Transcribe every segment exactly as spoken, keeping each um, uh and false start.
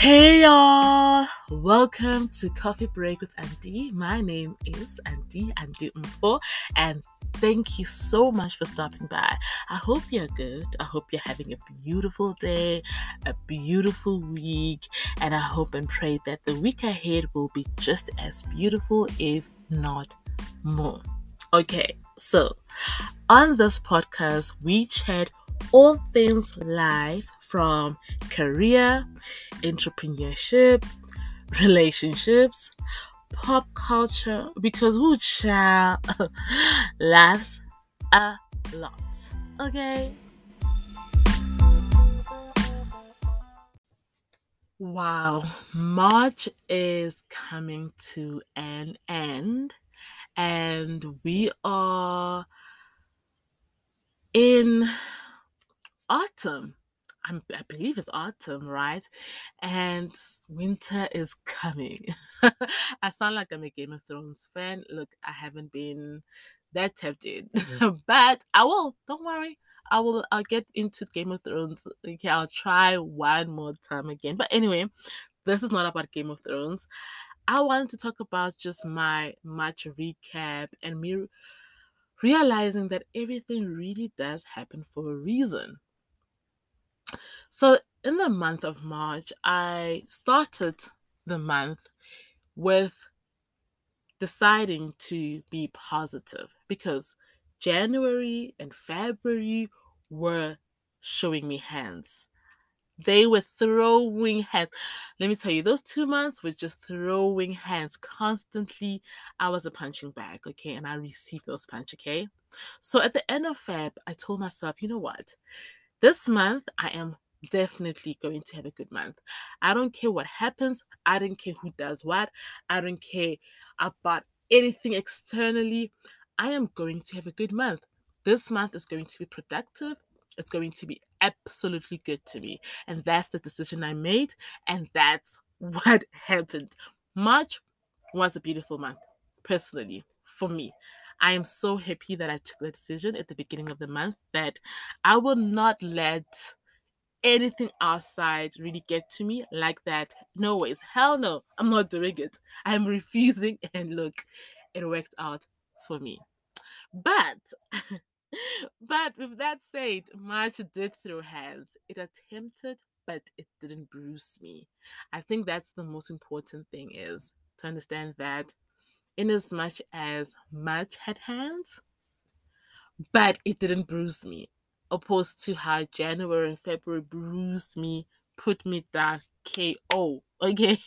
Hey y'all! Welcome to Coffee Break with Andy. My name is Andy, Andy Mpo, and thank you so much for stopping by. I hope you're good. I hope you're having a beautiful day, a beautiful week, and I hope and pray that the week ahead will be just as beautiful, if not more. Okay, so on this podcast, we chat all things life, from career, entrepreneurship, relationships, pop culture, because woo child laughs a lot. Okay. Wow, March is coming to an end, and we are in autumn. I'm, I believe it's autumn, right? And winter is coming. I sound like I'm a Game of Thrones fan. Look, I haven't been that tapped in, mm-hmm. but I will. Don't worry. I will. I'll get into Game of Thrones. Okay, I'll try one more time again. But anyway, this is not about Game of Thrones. I wanted to talk about just my March recap and me realizing that everything really does happen for a reason. So in the month of March, I started the month with deciding to be positive, because January and February were showing me hands. They were throwing hands. Let me tell you, those two months were just throwing hands constantly. I was a punching bag, okay? And I received those punch, okay? So at the end of Feb, I told myself, you know what? This month, I am definitely going to have a good month. I don't care what happens. I don't care who does what. I don't care about anything externally. I am going to have a good month. This month is going to be productive. It's going to be absolutely good to me. And that's the decision I made. And that's what happened. March was a beautiful month, personally, for me. I am so happy that I took the decision at the beginning of the month that I will not let anything outside really get to me like that. No ways. Hell no. I'm not doing it. I'm refusing. And look, it worked out for me. But, but with that said, March did throw hands. It attempted, but it didn't bruise me. I think that's the most important thing, is to understand that in as much as March had hands, but it didn't bruise me, opposed to how January and February bruised me, put me down, K O, okay?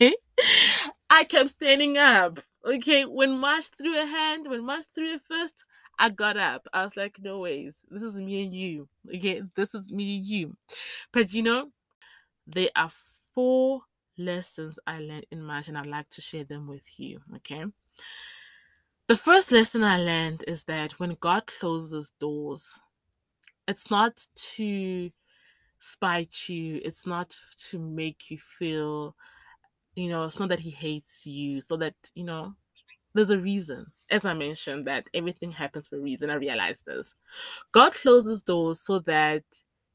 I kept standing up, okay? When March threw a hand, when March threw a fist, I got up. I was like, no ways, this is me and you, okay? This is me and you. But you know, there are four lessons I learned in March, and I'd like to share them with you, okay? The first lesson I learned is that when God closes doors, it's not to spite you, it's not to make you feel, you know, it's not that He hates you, so that, you know, there's a reason. As I mentioned, that everything happens for a reason. I realized this. God closes doors so that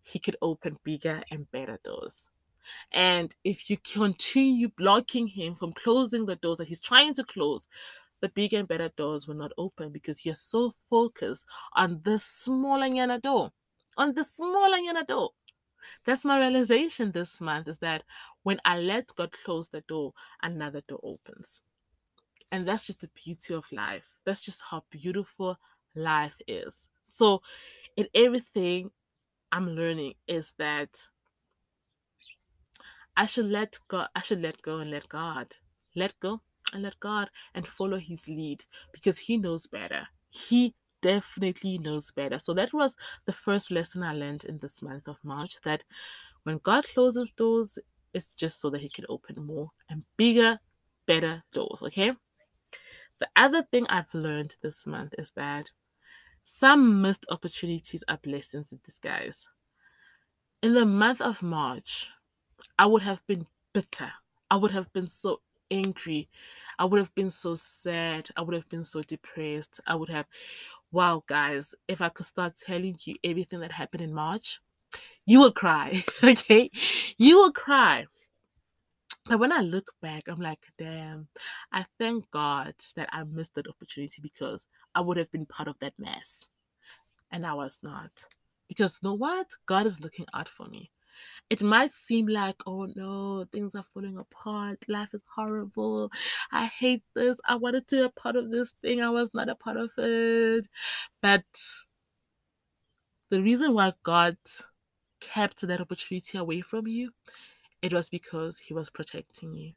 He could open bigger and better doors. And if you continue blocking Him from closing the doors that He's trying to close, the bigger and better doors will not open, because you're so focused on this smaller yana door, on the smaller yana door. That's my realization this month, is that when I let God close the door, another door opens. And that's just the beauty of life. That's just how beautiful life is. So in everything I'm learning is that I should let go, I should let go and let God. Let go and let God, and follow His lead, because He knows better. He definitely knows better. So that was the first lesson I learned in this month of March, that when God closes doors, it's just so that He can open more and bigger, better doors, okay? The other thing I've learned this month is that some missed opportunities are blessings in disguise. In the month of March, I would have been bitter. I would have been so angry. I would have been so sad. I would have been so depressed. I would have, wow, guys, if I could start telling you everything that happened in March, you will cry, okay? You will cry. But when I look back, I'm like, damn, I thank God that I missed that opportunity, because I would have been part of that mess. And I was not. Because you know what? God is looking out for me. It might seem like, oh no, things are falling apart, life is horrible, I hate this, I wanted to be a part of this thing, I was not a part of it. But the reason why God kept that opportunity away from you, it was because he was protecting you.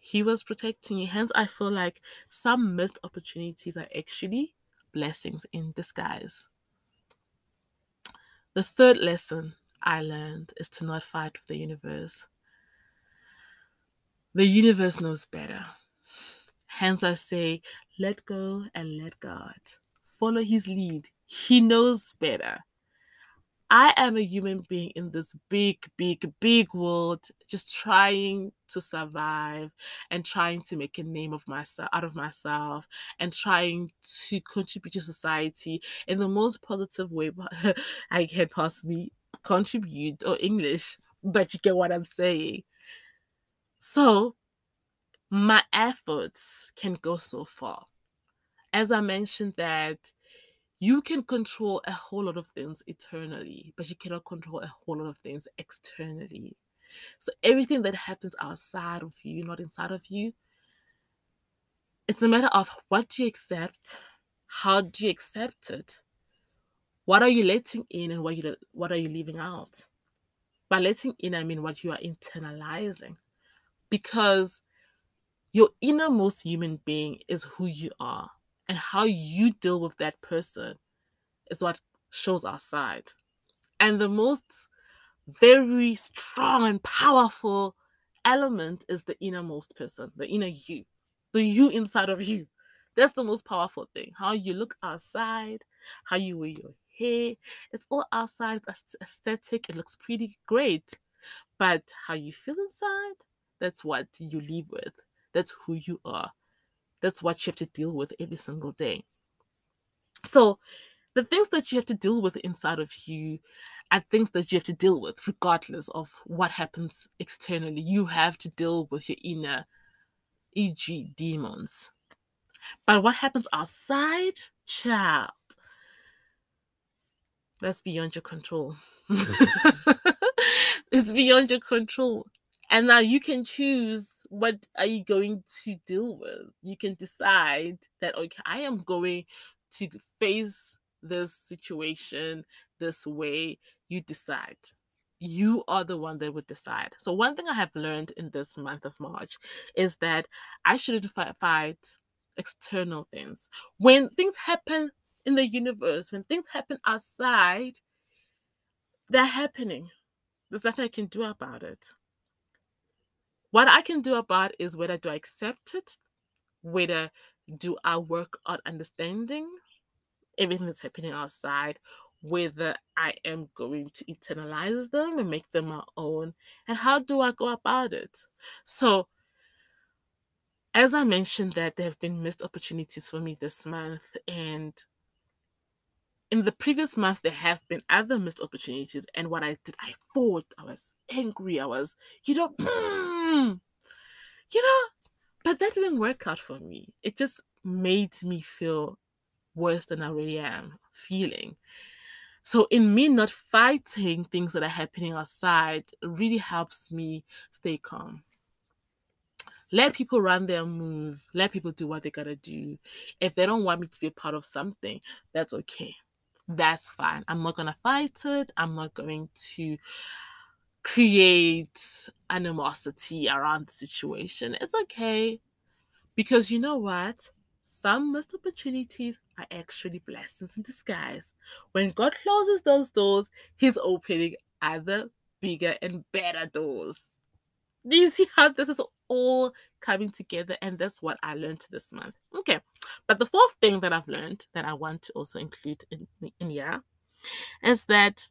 He was protecting you. Hence, I feel like some missed opportunities are actually blessings in disguise. The third lesson I learned is to not fight with the universe. The universe knows better. Hence, I say, let go and let God. Follow his lead. He knows better. I am a human being in this big, big, big world, just trying to survive and trying to make a name of myself, out of myself, and trying to contribute to society in the most positive way I can possibly contribute, or English, but you get what I'm saying. So my efforts can go so far. As I mentioned, that you can control a whole lot of things eternally, but you cannot control a whole lot of things externally. So everything that happens outside of you, not inside of you, it's a matter of what do you accept, how do you accept it, what are you letting in, and what you what are you leaving out? By letting in, I mean what you are internalizing, because your innermost human being is who you are, and how you deal with that person is what shows outside. And the most very strong and powerful element is the innermost person, the inner you, the you inside of you. That's the most powerful thing. How you look outside, how you wear your hair, it's all outside, it's aesthetic, it looks pretty great. But how you feel inside, that's what you live with. That's who you are. That's what you have to deal with every single day. So the things that you have to deal with inside of you are things that you have to deal with regardless of what happens externally. You have to deal with your inner, for example, demons. But what happens outside, child, that's beyond your control. It's beyond your control. And now you can choose, what are you going to deal with? You can decide that, okay, I am going to face this situation this way. You decide. You are the one that would decide. So one thing I have learned in this month of March is that I shouldn't fight external things. When things happen in the universe, when things happen outside, they're happening. There's nothing I can do about it. What I can do about is, whether do I accept it, whether do I work on understanding everything that's happening outside, whether I am going to internalize them and make them my own, and how do I go about it. So as I mentioned, that there have been missed opportunities for me this month, and in the previous month, there have been other missed opportunities. And what I did, I fought, I was angry, I was, you know, mm, you know, but that didn't work out for me. It just made me feel worse than I really am feeling. So in me not fighting things that are happening outside, really helps me stay calm. Let people run their move. Let people do what they gotta do. If they don't want me to be a part of something, that's okay. That's fine. I'm not going to fight it. I'm not going to create animosity around the situation. It's okay. Because you know what? Some missed opportunities are actually blessings in disguise. When God closes those doors, he's opening other bigger and better doors. Do you see how this is all coming together? And that's what I learned this month. Okay. But the fourth thing that I've learned that I want to also include in, in here is that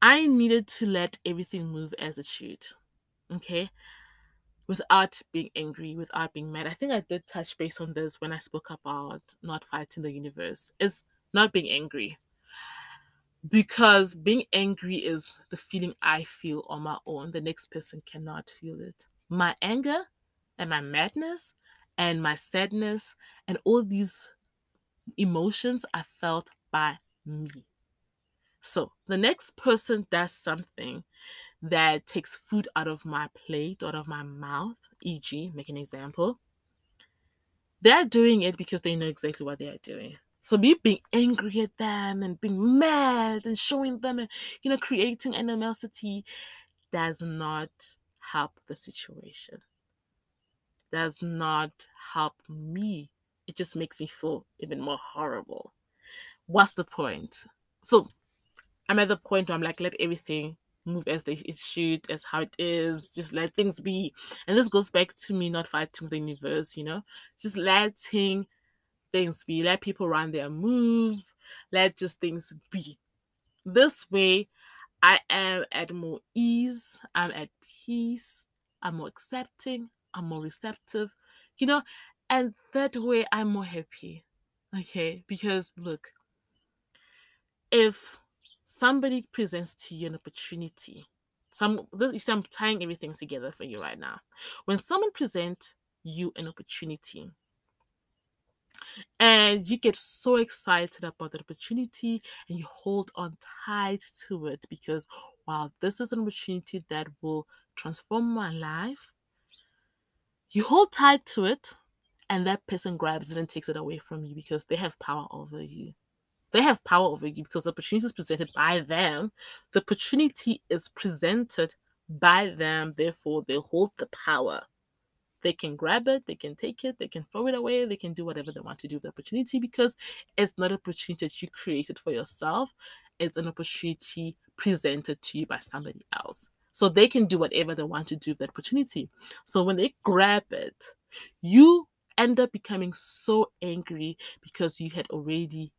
I needed to let everything move as it should. Okay. Without being angry, without being mad. I think I did touch base on this when I spoke about not fighting the universe. It's not being angry. because being angry is the feeling I feel on my own. The next person cannot feel it. My anger and my madness and my sadness and all these emotions are felt by me. So the next person does something that takes food out of my plate, out of my mouth, for example, make an example, they're doing it because they know exactly what they are doing. So me being angry at them and being mad and showing them and, you know, creating animosity does not help the situation. Does not help me. It just makes me feel even more horrible. What's the point? So I'm at the point where I'm like, let everything move as they it should, as how it is. Just let things be. And this goes back to me not fighting with the universe, you know. Just letting things be. Let people run their move. Let just things be. This way, I am at more ease. I'm at peace. I'm more accepting. I'm more receptive, you know. And that way, I'm more happy. Okay? Because, look, if somebody presents to you an opportunity. Some, this, you see, I'm tying everything together for you right now. When someone presents you an opportunity and you get so excited about the opportunity and you hold on tight to it because, wow, this is an opportunity that will transform my life. You hold tight to it and that person grabs it and takes it away from you because they have power over you. They have power over you because the opportunity is presented by them. The opportunity is presented by them. Therefore, they hold the power. They can grab it. They can take it. They can throw it away. They can do whatever they want to do with the opportunity because it's not an opportunity that you created for yourself. It's an opportunity presented to you by somebody else. So they can do whatever they want to do with that opportunity. So when they grab it, you end up becoming so angry because you had already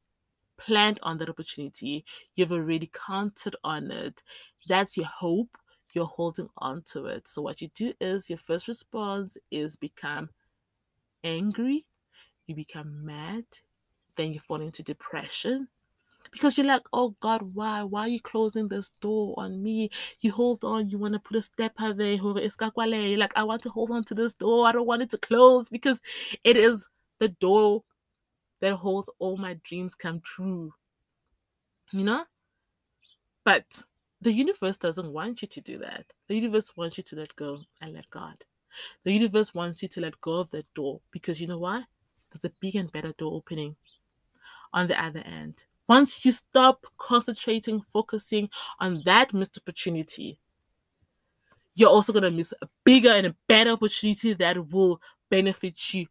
planned on that opportunity. You've already counted on it. That's your hope. You're holding on to it. So what you do is your first response is become angry. You become mad. Then you fall into depression because you're like, oh God, why? Why are you closing this door on me? You hold on. You want to put a stepper there. You're like, I want to hold on to this door. I don't want it to close because it is the door that holds all my dreams come true, you know? But the universe doesn't want you to do that. The universe wants you to let go and let God. The universe wants you to let go of that door because you know why? There's a big and better door opening on the other end. Once you stop concentrating, focusing on that missed opportunity, you're also going to miss a bigger and a better opportunity that will benefit you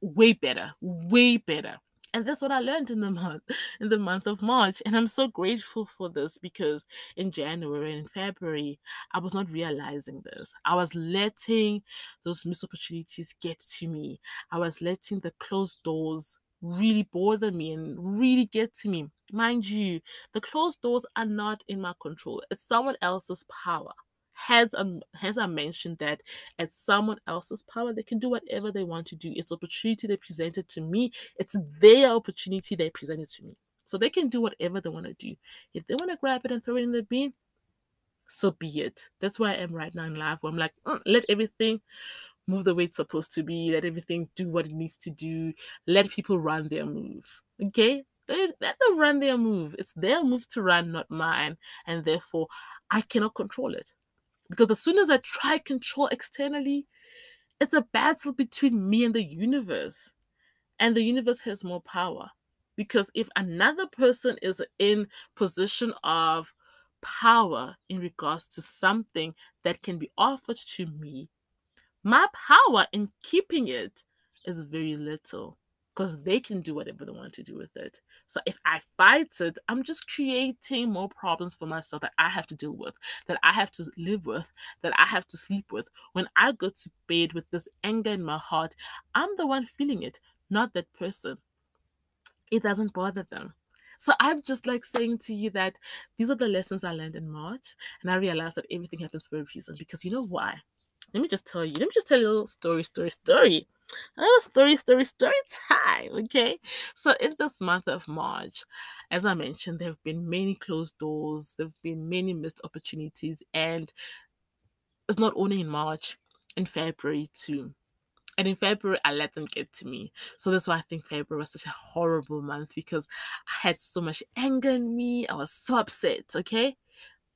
way better, way better. And that's what I learned in the month, in the month of March. And I'm so grateful for this because in January and in February, I was not realizing this. I was letting those missed opportunities get to me. I was letting the closed doors really bother me and really get to me. Mind you, the closed doors are not in my control. It's someone else's power. Hence, um, hence, I mentioned that it's someone else's power. They can do whatever they want to do. It's opportunity they presented to me. It's their opportunity they presented to me. So they can do whatever they want to do. If they want to grab it and throw it in the bin, so be it. That's where I am right now in life, where I'm like, mm, let everything move the way it's supposed to be. Let everything do what it needs to do. Let people run their move. Okay? Let them run their move. It's their move to run, not mine. And therefore, I cannot control it. Because as soon as I try control externally, it's a battle between me and the universe. And the universe has more power. Because if another person is in position of power in regards to something that can be offered to me, my power in keeping it is very little. Because they can do whatever they want to do with it. So if I fight it, I'm just creating more problems for myself that I have to deal with, that I have to live with, that I have to sleep with. When I go to bed with this anger in my heart, I'm the one feeling it, not that person. It doesn't bother them. So I'm just like saying to you that these are the lessons I learned in March. And I realized that everything happens for a reason. Because you know why? Let me just tell you. Let me just tell you a little story, story, story. Another story, story, story time, okay? So in this month of March, as I mentioned, there have been many closed doors. There have been many missed opportunities. And it's not only in March, in February too. And in February, I let them get to me. So that's why I think February was such a horrible month, because I had so much anger in me. I was so upset, okay?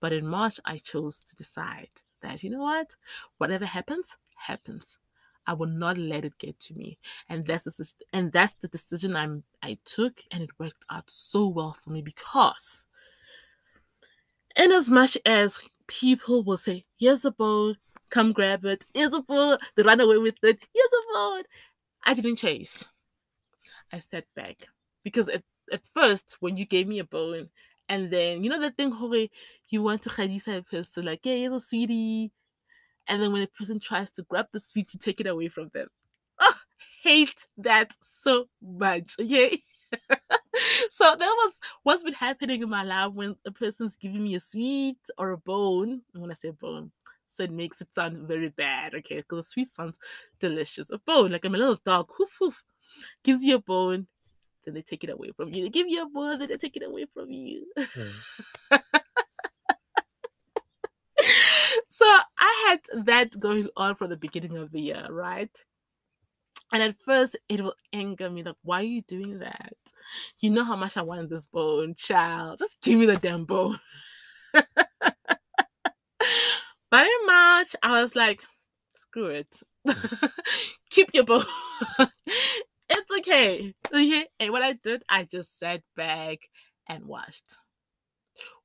But in March, I chose to decide that, you know what? Whatever happens, happens. I will not let it get to me. And that's the, and that's the decision I I took, and it worked out so well for me, because in as much as people will say, here's a boat, come grab it, here's a boat, they run away with it, here's a boat, I didn't chase. I sat back. Because at, at first, when you gave me a bone, and then, you know that thing, Jorge, you want to khadisa a person, like, hey, little sweetie. And then when a person tries to grab the sweet, you take it away from them. Oh, hate that so much, okay? So that was what's been happening in my life when a person's giving me a sweet or a bone. And when I say bone, so it makes it sound very bad, okay? Because a sweet sounds delicious. A bone, like I'm a little dog, hoof, hoof, gives you a bone, then they take it away from you. They give you a bone, then they take it away from you. Mm. So I had that going on from the beginning of the year, right? And at first, it will anger me. Like, why are you doing that? You know how much I want this bone, child. Just give me the damn bone. But in March, I was like, screw it. Keep your bone. It's okay. Okay. And what I did, I just sat back and watched.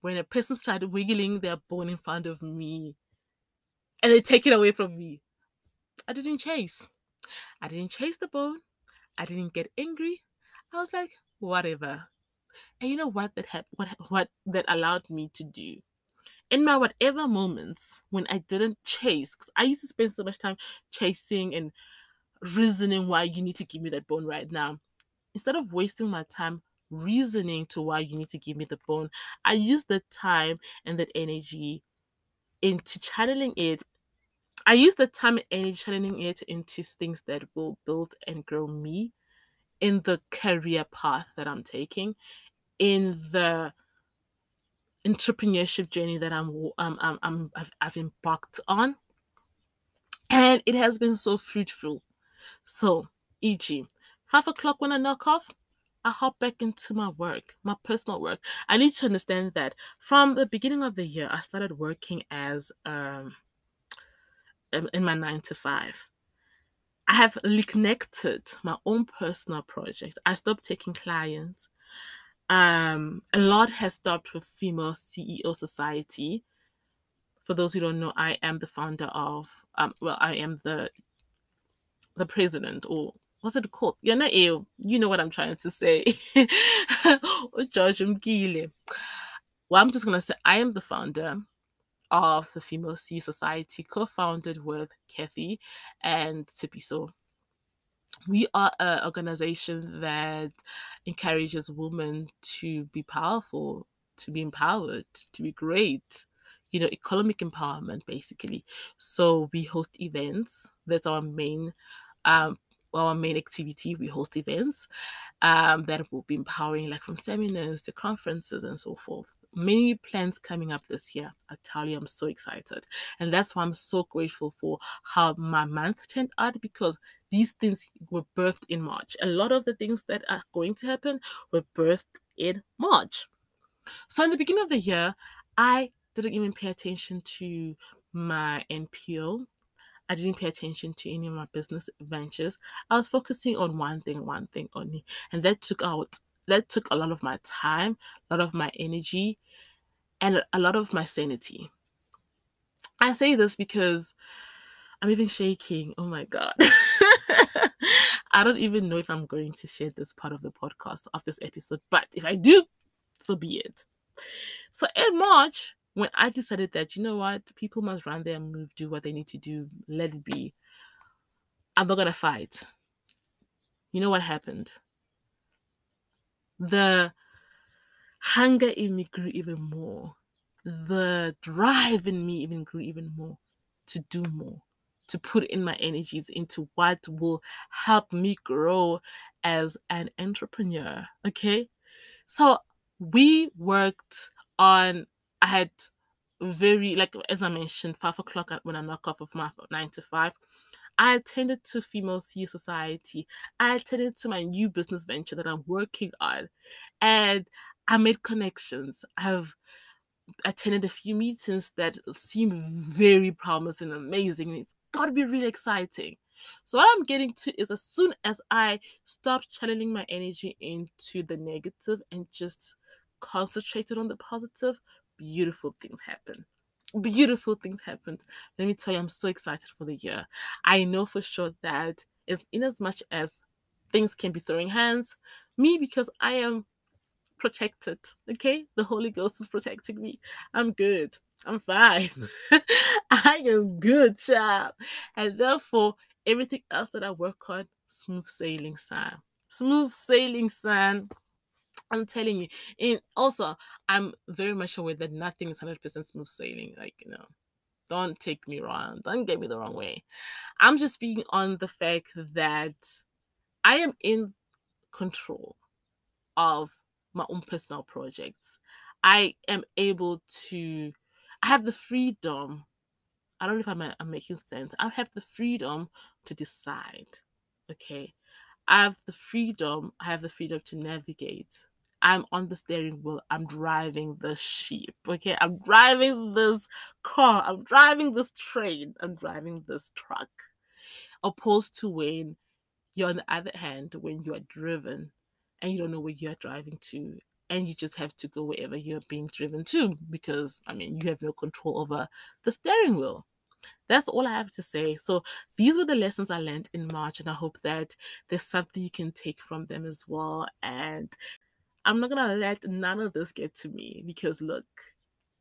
When a person started wiggling their bone in front of me, and they take it away from me, I didn't chase. I didn't chase the bone. I didn't get angry. I was like, whatever. And you know what that ha- what what that allowed me to do? In my whatever moments when I didn't chase, because I used to spend so much time chasing and reasoning why you need to give me that bone right now. Instead of wasting my time reasoning to why you need to give me the bone, I use the time and that energy into channeling it. I use the time and energy channeling it into things that will build and grow me in the career path that I'm taking, in the entrepreneurship journey that I'm um I'm, I'm I've, I've embarked on, and it has been so fruitful. So, for example, five o'clock when I knock off, I hop back into my work, my personal work. I need to understand that from the beginning of the year, I started working as um in my nine to five. I have neglected my own personal projects. I stopped taking clients. Um, a lot has stopped with Female C E O Society. For those who don't know, I am the founder of um. Well, I am the the president or. What's it called? You know, you know what I'm trying to say. Well, I'm just going to say I am the founder of the Female C E O Society, co-founded with Keffi and Tipiso. We are an organization that encourages women to be powerful, to be empowered, to be great. You know, economic empowerment, basically. So we host events. That's our main um our main activity. We host events um, that will be empowering, like from seminars to conferences and so forth. Many plans coming up this year. I tell you, I'm so excited. And that's why I'm so grateful for how my month turned out, because these things were birthed in March. A lot of the things that are going to happen were birthed in March. So in the beginning of the year, I didn't even pay attention to my N P O. I didn't pay attention to any of my business ventures. I was focusing on one thing, one thing only. And that took out, that took a lot of my time, a lot of my energy, and a lot of my sanity. I say this because I'm even shaking. Oh my God. I don't even know if I'm going to share this part of the podcast, of this episode, but if I do, so be it. So in March, when I decided that, you know what, people must run their move, do what they need to do, let it be. I'm not going to fight. You know what happened? The hunger in me grew even more. The drive in me even grew even more to do more, to put in my energies into what will help me grow as an entrepreneur. Okay, so we worked on, I had very, like, as I mentioned, five o'clock when I knock off of my nine to five. I attended to Female C E O Society. I attended to my new business venture that I'm working on. And I made connections. I've attended a few meetings that seem very promising and amazing. It's got to be really exciting. So what I'm getting to is, as soon as I stop channeling my energy into the negative and just concentrated on the positive, beautiful things happen. Beautiful things happened. Let me tell you, I'm so excited for the year. I know for sure that as in as much as things can be throwing hands, me, because I am protected, okay? The Holy Ghost is protecting me. I'm good. I'm fine. I am good, child. And therefore, everything else that I work on, smooth sailing, son. Smooth sailing, son. I'm telling you. And also, I'm very much aware that nothing is one hundred percent smooth sailing. Like, you know, don't take me wrong. Don't get me the wrong way. I'm just speaking on the fact that I am in control of my own personal projects. I am able to, I have the freedom. I don't know if I'm, I'm making sense. I have the freedom to decide. Okay. I have the freedom. I have the freedom to navigate. I'm on the steering wheel. I'm driving the ship. Okay. I'm driving this car. I'm driving this train. I'm driving this truck. Opposed to when you're on the other hand, when you are driven and you don't know where you're driving to, and you just have to go wherever you're being driven to, because, I mean, you have no control over the steering wheel. That's all I have to say. So these were the lessons I learned in March, and I hope that there's something you can take from them as well. And I'm not gonna let none of this get to me, because look,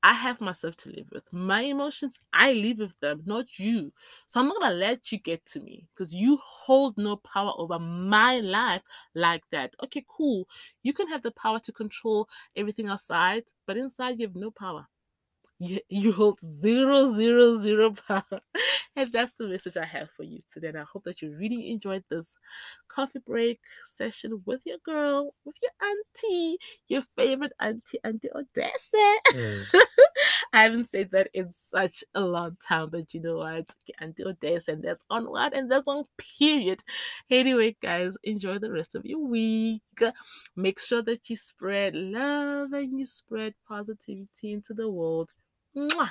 I have myself to live with. My emotions, I live with them, not you. So I'm not gonna let you get to me, because you hold no power over my life like that. Okay, cool. You can have the power to control everything outside, but inside you have no power. You, you hold zero, zero, zero power. And that's the message I have for you today. And I hope that you really enjoyed this coffee break session with your girl, with your auntie, your favorite auntie, Auntie Odessa. Mm. I haven't said that in such a long time, but you know what? Auntie Odessa, and that's on what? And that's on period. Anyway, guys, enjoy the rest of your week. Make sure that you spread love and you spread positivity into the world. Mwah!